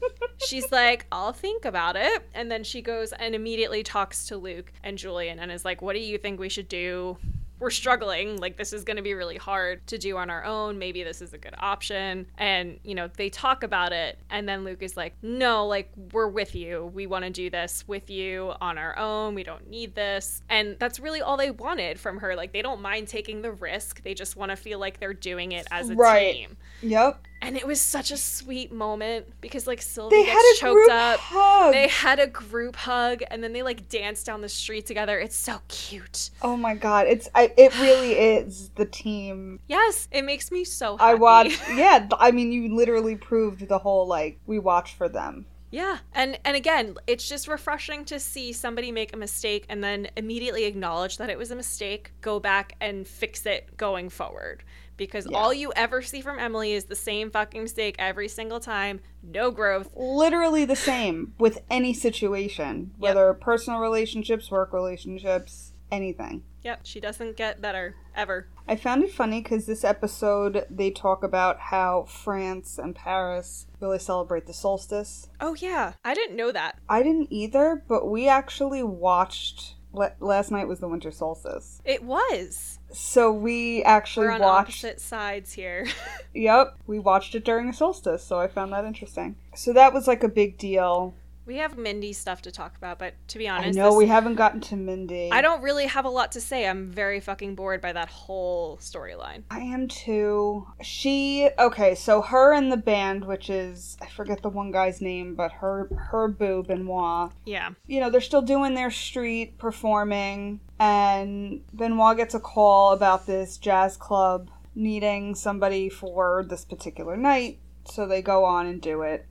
she's like, I'll think about it. And then she goes and immediately talks to Luke and Julian and is like, what do you think we should do? We're struggling. Like, this is going to be really hard to do on our own. Maybe this is a good option. And, you know, they talk about it. And then Luke is like, no, like, we're with you. We want to do this with you on our own. We don't need this. And that's really all they wanted from her. Like, they don't mind taking the risk. They just want to feel like they're doing it as a right. team. Yep. And it was such a sweet moment because, like, Sylvie they gets choked up. Hug. They had a group hug, and then they, like, danced down the street together. It's so cute. Oh, my God. It's I, It really is the team. Yes. It makes me so happy. I watched. Yeah. I mean, you literally proved the whole, like, we watch for them. Yeah. And, and again, it's just refreshing to see somebody make a mistake and then immediately acknowledge that it was a mistake, go back and fix it going forward. Because yeah. all you ever see from Emily is the same fucking mistake every single time. No growth. Literally the same with any situation, yep. whether personal relationships, work relationships, anything. Yep. She doesn't get better ever. I found it funny because this episode, they talk about how France and Paris really celebrate the solstice. Oh, yeah. I didn't know that. I didn't either, but we actually watched... Last night was the winter solstice. It was. So we actually watched... We're on watched... opposite sides here. Yep. We watched it during the solstice, so I found that interesting. So that was like a big deal. We have Mindy stuff to talk about, but to be honest... I know, this... we haven't gotten to Mindy. I don't really have a lot to say. I'm very fucking bored by that whole storyline. I am too. She... Okay, so her and the band, which is... I forget the one guy's name, but her, her boo, Benoit. Yeah. You know, they're still doing their street performing, and Benoit gets a call about this jazz club needing somebody for this particular night, so they go on and do it.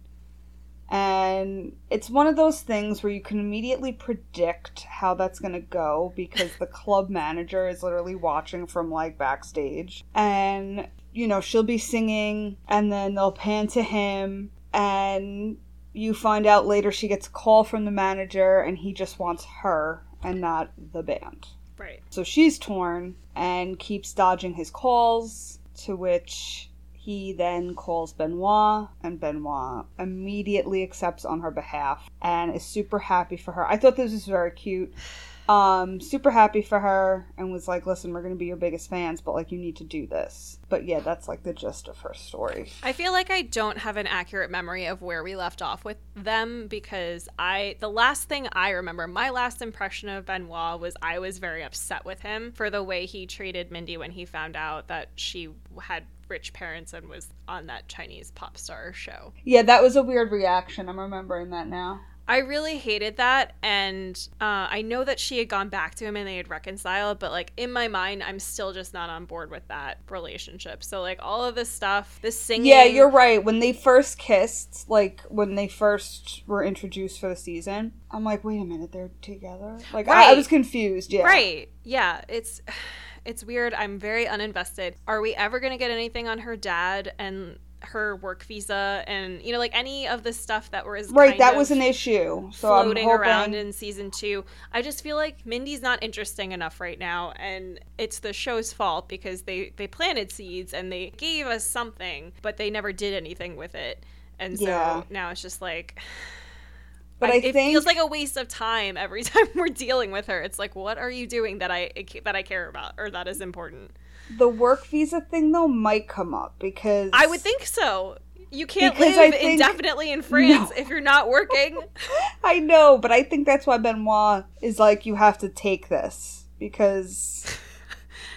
And it's one of those things where you can immediately predict how that's going to go because the club manager is literally watching from, like, backstage. And, you know, she'll be singing and then they'll pan to him. And you find out later she gets a call from the manager and he just wants her and not the band. Right. So she's torn and keeps dodging his calls. to which he then calls Benoit, and Benoit immediately accepts on her behalf and is super happy for her. I thought this was very cute. Um, super happy for her and was like, listen, we're going to be your biggest fans, but like, you need to do this. But yeah, that's like the gist of her story. I feel like I don't have an accurate memory of where we left off with them because I, the last thing I remember, my last impression of Benoit was I was very upset with him for the way he treated Mindy when he found out that she had rich parents and was on that Chinese pop star show. Yeah, that was a weird reaction. I'm remembering that now. I really hated that, and uh, I know that she had gone back to him and they had reconciled, but, like, in my mind, I'm still just not on board with that relationship. So, like, all of this stuff, this singing... Yeah, you're right. When they first kissed, like, when they first were introduced for the season, I'm like, wait a minute, they're together? Like, right. I-, I was confused, yeah. Right, yeah, it's... It's weird. I'm very uninvested. Are we ever going to get anything on her dad and... her work visa and, you know, like any of the stuff that was right, that was an issue. So floating I'm hoping... around in season two. I just feel like Mindy's not interesting enough right now, and it's the show's fault because they they planted seeds and they gave us something, but they never did anything with it. And so yeah. Now it's just like, but I, I it think... feels like a waste of time every time we're dealing with her. It's like, what are you doing that I that I care about or that is important? The work visa thing, though, might come up because... I would think so. You can't live think, indefinitely in France no. if you're not working. I know, but I think that's why Benoit is like, you have to take this because...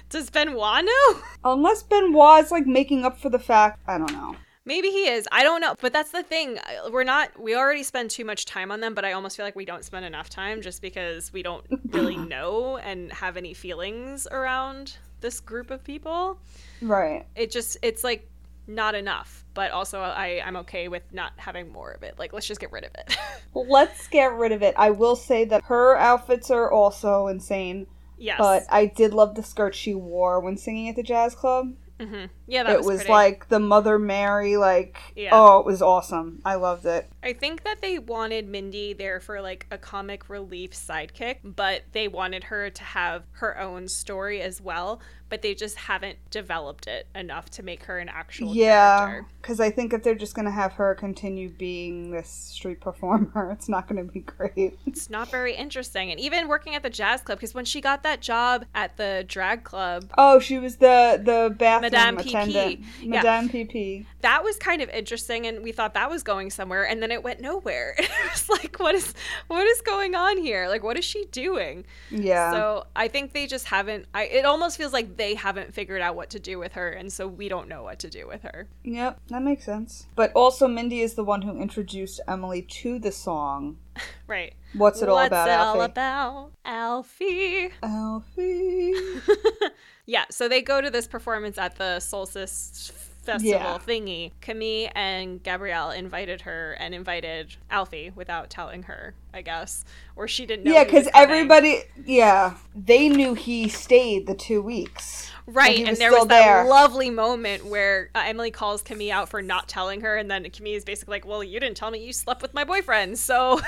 Does Benoit know? Unless Benoit is like making up for the fact, I don't know. Maybe he is. I don't know. But that's the thing. We're not, we already spend too much time on them, but I almost feel like we don't spend enough time just because we don't really know and have any feelings around this group of people. Right. It just, it's like not enough, but also I, I'm okay with not having more of it. Like, let's just get rid of it. Let's get rid of it. I will say that her outfits are also insane. Yes. But I did love the skirt she wore when singing at the jazz club. Mm-hmm. Yeah, that it was, was pretty. Like the Mother Mary, like, yeah. Oh, it was awesome. I loved it. I think that they wanted Mindy there for like a comic relief sidekick, but they wanted her to have her own story as well, but they just haven't developed it enough to make her an actual yeah, character. Yeah, because I think if they're just going to have her continue being this street performer, it's not going to be great. It's not very interesting. And even working at the jazz club, because when she got that job at the drag club. Oh, she was the, the bathroom Madame attendant. P P. Madame yeah. P P. That was kind of interesting, and we thought that was going somewhere, and then it went nowhere. It was like, what is what is going on here? Like, what is she doing? Yeah. So I think they just haven't, I, it almost feels like they haven't figured out what to do with her, and so we don't know what to do with her. Yep, that makes sense. But also, Mindy is the one who introduced Emily to the song. Right. What's it all What's about, it Alfie? all about, Alfie? Alfie. Yeah, so they go to this performance at the Solstice Festival yeah. thingy. Camille and Gabrielle invited her and invited Alfie without telling her, I guess. Or she didn't know. Yeah, because everybody, yeah, they knew he stayed the two weeks. Right, and, and there was that there. lovely moment where uh, Emily calls Camille out for not telling her, and then Camille is basically like, well, you didn't tell me you slept with my boyfriend, so...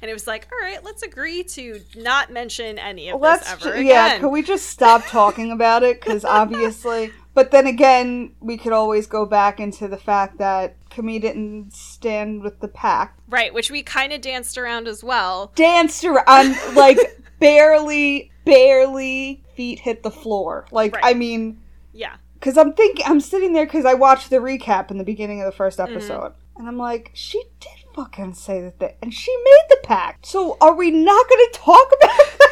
And it was like, all right, let's agree to not mention any of let's this ever ju- again. Yeah, can we just stop talking about it? Because obviously... But then again, we could always go back into the fact that Camille didn't stand with the pack. Right, which we kind of danced around as well. Danced around, like, barely, barely feet hit the floor. Like, right. I mean... Yeah. Because I'm thinking, I'm sitting there because I watched the recap in the beginning of the first episode. Mm. And I'm like, she did fucking say that thing. And she made the pact. So are we not going to talk about that?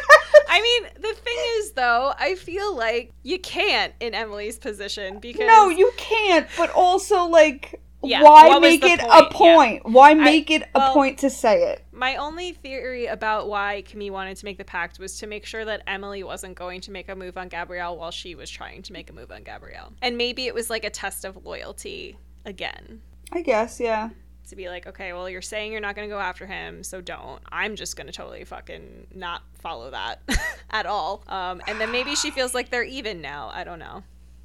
I mean, the thing is, though, I feel like you can't in Emily's position because... No, you can't, but also, like, yeah, why make it point? a point? Yeah. Why make I, it a well, point to say it? My only theory about why Camille wanted to make the pact was to make sure that Emily wasn't going to make a move on Gabrielle while she was trying to make a move on Gabrielle. And maybe it was, like, a test of loyalty again. I guess, yeah. To be like, okay, well, you're saying you're not going to go after him, so don't. I'm just going to totally fucking not follow that at all. Um, and then maybe she feels like they're even now. I don't know.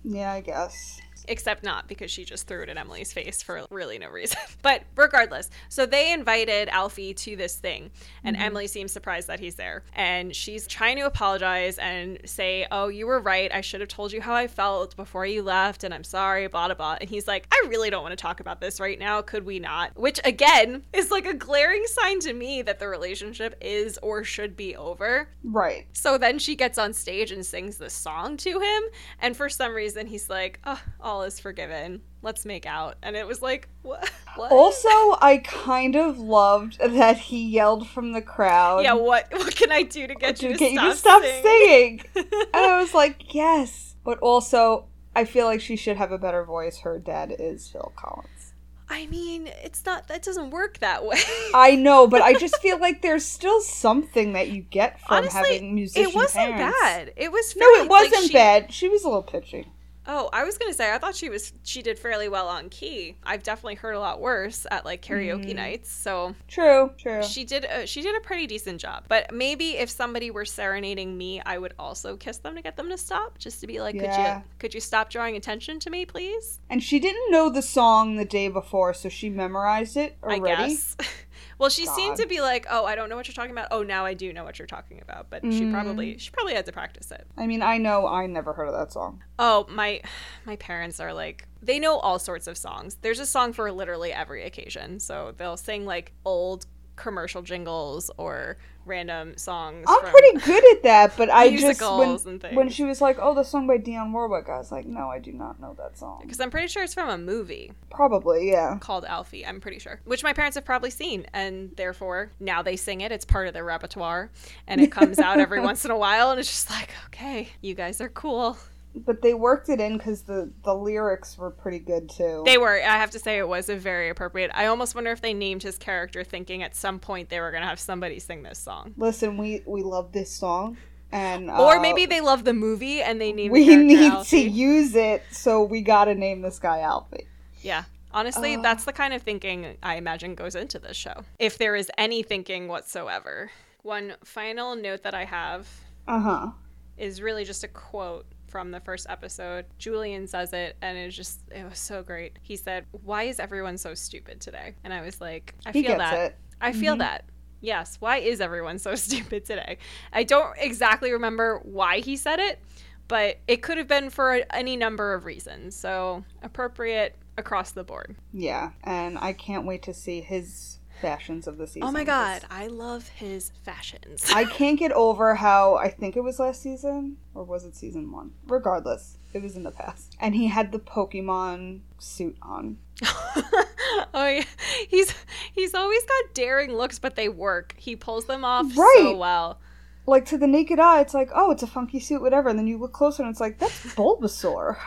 Yeah, I guess. Except not, because she just threw it in Emily's face for really no reason. But regardless, so they invited Alfie to this thing, and mm-hmm. Emily seems surprised that he's there. And she's trying to apologize and say, oh, you were right. I should have told you how I felt before you left, and I'm sorry, blah, blah, blah. And he's like, I really don't want to talk about this right now. Could we not? Which, again, is like a glaring sign to me that the relationship is or should be over. Right. So then she gets on stage and sings this song to him. And for some reason, he's like, oh, all is forgiven. Let's make out. And it was like, what? what? Also, I kind of loved that he yelled from the crowd. Yeah, what What can I do to get you to get stop, you to stop singing? singing? And I was like, yes. But also, I feel like she should have a better voice. Her dad is Phil Collins. I mean, it's not, that doesn't work that way. I know, but I just feel like there's still something that you get from Honestly, having musician it wasn't parents. bad. It was fairly, No, it wasn't like she, bad. She was a little pitchy. Oh, I was going to say, I thought she was she did fairly well on key. I've definitely heard a lot worse at like karaoke mm. nights. So True, true. She did a, she did a pretty decent job. But maybe if somebody were serenading me, I would also kiss them to get them to stop, just to be like, yeah. could you could you stop drawing attention to me, please? And she didn't know the song the day before, so she memorized it already. I guess. Well, she God. seemed to be like, oh, I don't know what you're talking about. Oh, now I do know what you're talking about. But mm. she probably she probably had to practice it. I mean, I know I never heard of that song. Oh, my my parents are like, they know all sorts of songs. There's a song for literally every occasion. So they'll sing like old commercial jingles or random songs. I'm from pretty good at that, but I just when, when she was like, oh, the song by Dionne Warwick, I was like, no, I do not know that song. Because I'm pretty sure it's from a movie. Probably, yeah. Called Alfie, I'm pretty sure. Which my parents have probably seen, and therefore now they sing it. It's part of their repertoire, and it comes out every once in a while, and it's just like, okay, you guys are cool. But they worked it in because the, the lyrics were pretty good, too. They were. I have to say it was a very appropriate. I almost wonder if they named his character thinking at some point they were going to have somebody sing this song. Listen, we, we love this song. And, uh, or maybe they love the movie and they named We need Alfie. to use it, so we got to name this guy Alfie. Yeah. Honestly, uh, that's the kind of thinking I imagine goes into this show. If there is any thinking whatsoever. One final note that I have uh-huh. is really just a quote from the first episode. Julian says it, and it was just, it was so great. He said, why is everyone so stupid today? And I was like, I he feel that. It. I mm-hmm. feel that. Yes. Why is everyone so stupid today? I don't exactly remember why he said it, but it could have been for any number of reasons. So appropriate across the board. Yeah. And I can't wait to see his fashions of the season. Oh my God. I love his fashions. I can't get over how, I think it was last season, or was it season one? Regardless, it was in the past. And he had the Pokemon suit on. Oh yeah. He's he's always got daring looks, but they work. He pulls them off right. so well. Like, to the naked eye, it's like, oh, it's a funky suit, whatever. And then you look closer and it's like, that's Bulbasaur.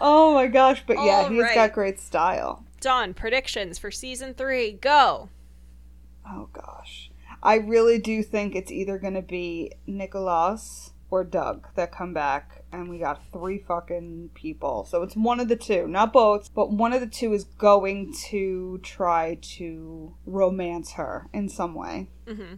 Oh my gosh, but yeah, All he's right. got great style. Dawn, predictions for season three, go! Oh gosh. I really do think it's either going to be Nicolas or Doug that come back, and we got three fucking people. So it's one of the two, not both, but one of the two is going to try to romance her in some way. Mm-hmm.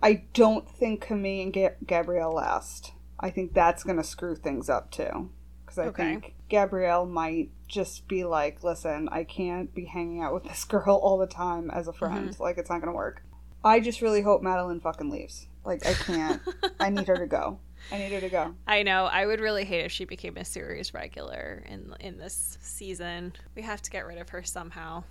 I don't think Camille and Ga- Gabrielle last. I think that's going to screw things up too. I okay. think Gabrielle might just be like, listen, I can't be hanging out with this girl all the time as a friend. Mm-hmm. Like, it's not going to work. I just really hope Madeline fucking leaves. Like, I can't. I need her to go. I need her to go. I know. I would really hate if she became a series regular in in this season. We have to get rid of her somehow.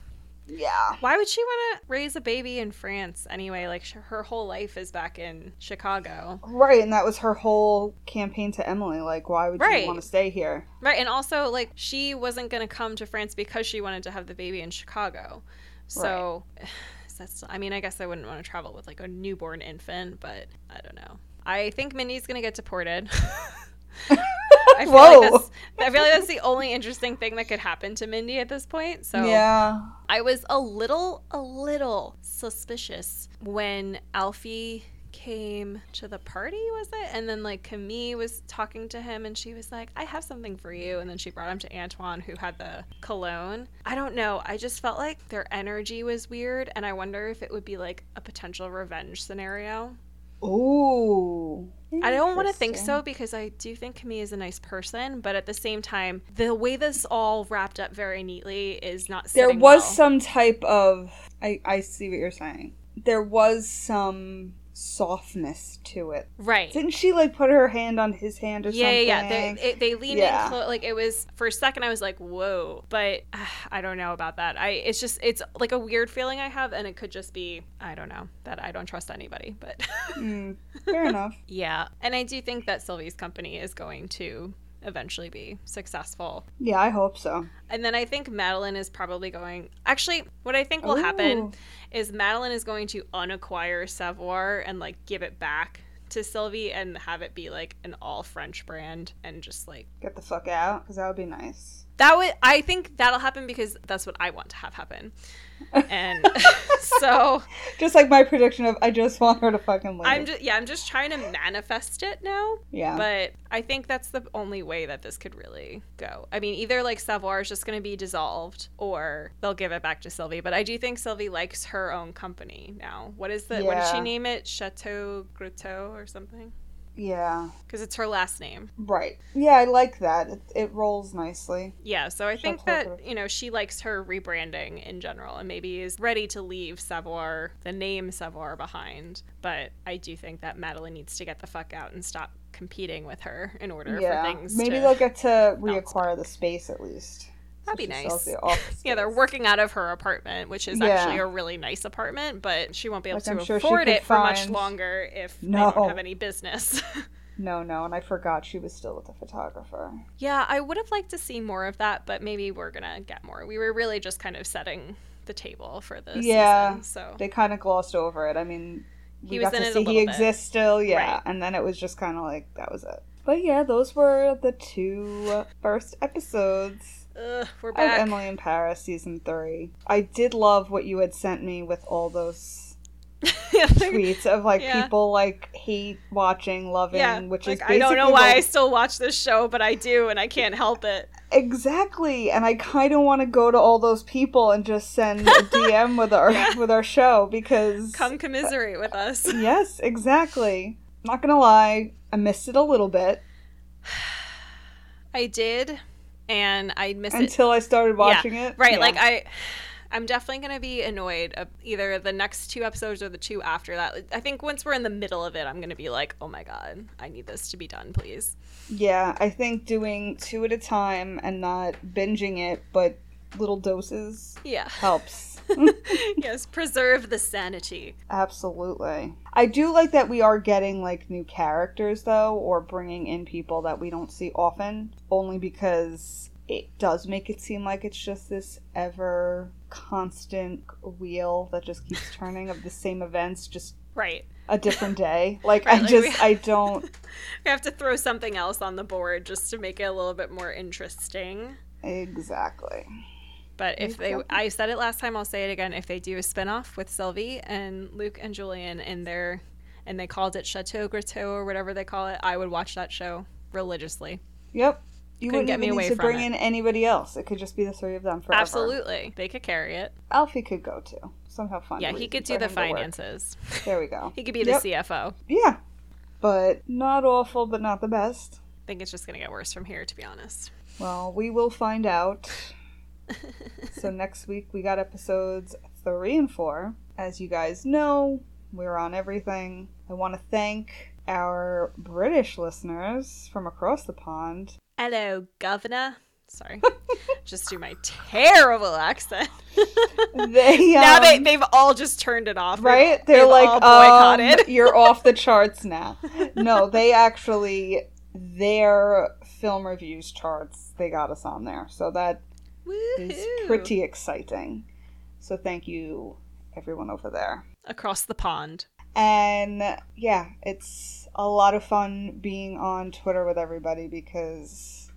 Yeah. Why would she want to raise a baby in France anyway? Like, sh- her whole life is back in Chicago. Right, and that was her whole campaign to Emily. Like, why would right. you want to stay here? Right, and also, like, she wasn't going to come to France because she wanted to have the baby in Chicago. So, right. that's, I mean, I guess I wouldn't want to travel with, like, a newborn infant, but I don't know. I think Mindy's going to get deported. I feel, Whoa. Like that's, I feel like that's the only interesting thing that could happen to Mindy at this point. So yeah. I was a little, a little suspicious when Alfie came to the party, was it? And then like Camille was talking to him and she was like, I have something for you. And then she brought him to Antoine, who had the cologne. I don't know. I just felt like their energy was weird. And I wonder if it would be like a potential revenge scenario. Oh. I don't want to think so, because I do think Camille is a nice person, but at the same time, the way this all wrapped up very neatly is not sitting well. There was some type of... I, I see what you're saying. There was some softness to it. Right. Didn't she, like, put her hand on his hand or yeah, something? Yeah, yeah, They, it, they leaned yeah. in close. Like, it was... For a second, I was like, whoa. But uh, I don't know about that. I It's just... It's, like, a weird feeling I have, and it could just be, I don't know, that I don't trust anybody, but... mm, fair enough. Yeah. And I do think that Sylvie's company is going to eventually be successful. Yeah, I hope so. And then I think Madeline is probably going... Actually, what I think will Ooh. happen is Madeline is going to unacquire Savoir and, like, give it back to Sylvie and have it be, like, an all-French brand and just, like... Get the fuck out, because that would be nice. That would... I think that'll happen because that's what I want to have happen. And so... Just, like, my prediction of I just want her to fucking leave. I'm just, yeah, I'm just trying to manifest it now. Yeah. But I think that's the only way that this could really go. I mean, either, like, Savoir is just going to be dissolved or they'll give it back to Sylvie. But I do think Sylvie likes her own company now. What is the... Yeah. What did she name it? Chateau Groteau or something? Yeah. Because it's her last name. Right. Yeah, I like that. It, it rolls nicely. Yeah, so I think that, you know, she likes her rebranding in general and maybe is ready to leave Savoir, the name Savoir, behind. But I do think that Madeline needs to get the fuck out and stop competing with her in order yeah. for things maybe to... Maybe they'll get to reacquire the space at least. That'd be nice. The yeah, they're working out of her apartment, which is yeah. actually a really nice apartment, but she won't be able like, to I'm afford sure it for find... much longer if no. they don't have any business. no, no, and I forgot she was still with the photographer. Yeah, I would have liked to see more of that, but maybe we're going to get more. We were really just kind of setting the table for this yeah, season. So they kind of glossed over it. I mean, we he was got in to it see he bit. exists still, yeah, right. And then it was just kind of like, that was it. But yeah, those were the two first episodes. Ugh, we're back. I'm Emily in Paris, season three. I did love what you had sent me with all those tweets of like yeah. people like hate watching, loving, yeah. which like, is basically I don't know why like, I still watch this show, but I do, and I can't help it. Exactly, and I kind of want to go to all those people and just send a D M with our yeah. with our show because come commiserate uh, with us. Yes, exactly. Not gonna lie, I missed it a little bit. I did. And I miss it. Until I started watching yeah, it. Right. Yeah. Like, I, I'm definitely going to be annoyed of either the next two episodes or the two after that. I think once we're in the middle of it, I'm going to be like, oh, my God, I need this to be done, please. Yeah. I think doing two at a time and not binging it, but little doses yeah. helps. Yes. Preserve the sanity. Absolutely. I do like that we are getting, like, new characters, though, or bringing in people that we don't see often, only because it does make it seem like it's just this ever constant wheel that just keeps turning of the same events, just right. a different day. Like, right, I like just, have, I don't... We have to throw something else on the board just to make it a little bit more interesting. Exactly. But if they, I said it last time, I'll say it again. If they do a spinoff with Sylvie and Luke and Julian and their, and they called it Chateau Groteau or whatever they call it, I would watch that show religiously. Yep. You Couldn't wouldn't get me even away need to from bring it. in anybody else. It could just be the three of them forever. Absolutely. They could carry it. Alfie could go too. Somehow fun. Yeah, he could do the finances. There we go. He could be yep. the C F O. Yeah. But not awful, but not the best. I think it's just going to get worse from here, to be honest. Well, we will find out. So next week we got episodes three and four. As you guys know, we're on everything. I want to thank our British listeners from across the pond. Hello, Governor. Sorry. Just do my terrible accent. They, um, now they, they've all just turned it off. Right? They're they've like, all boycotted. Um, you're off the charts now. No, they actually, their film reviews charts, they got us on there. So that... Woo-hoo. It's pretty exciting. So thank you, everyone over there. Across the pond. And yeah, it's a lot of fun being on Twitter with everybody because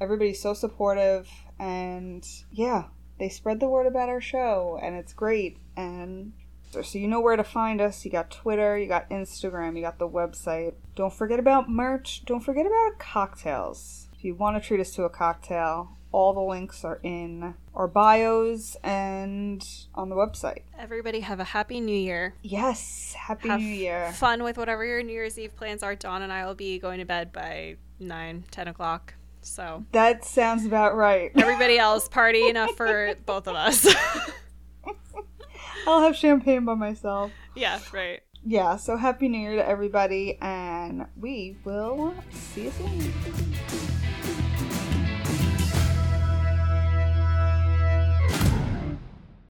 everybody's so supportive. And yeah, they spread the word about our show and it's great. And so you know where to find us. You got Twitter, you got Instagram, you got the website. Don't forget about merch. Don't forget about cocktails. If you want to treat us to a cocktail... All the links are in our bios and on the website. Everybody have a happy new year. Yes, happy have new year. Fun with whatever your New Year's Eve plans are. Dawn and I will be going to bed by nine, ten o'clock. So that sounds about right. Everybody else, party enough for both of us. I'll have champagne by myself. Yeah, right. Yeah, so happy new year to everybody, and we will see you soon.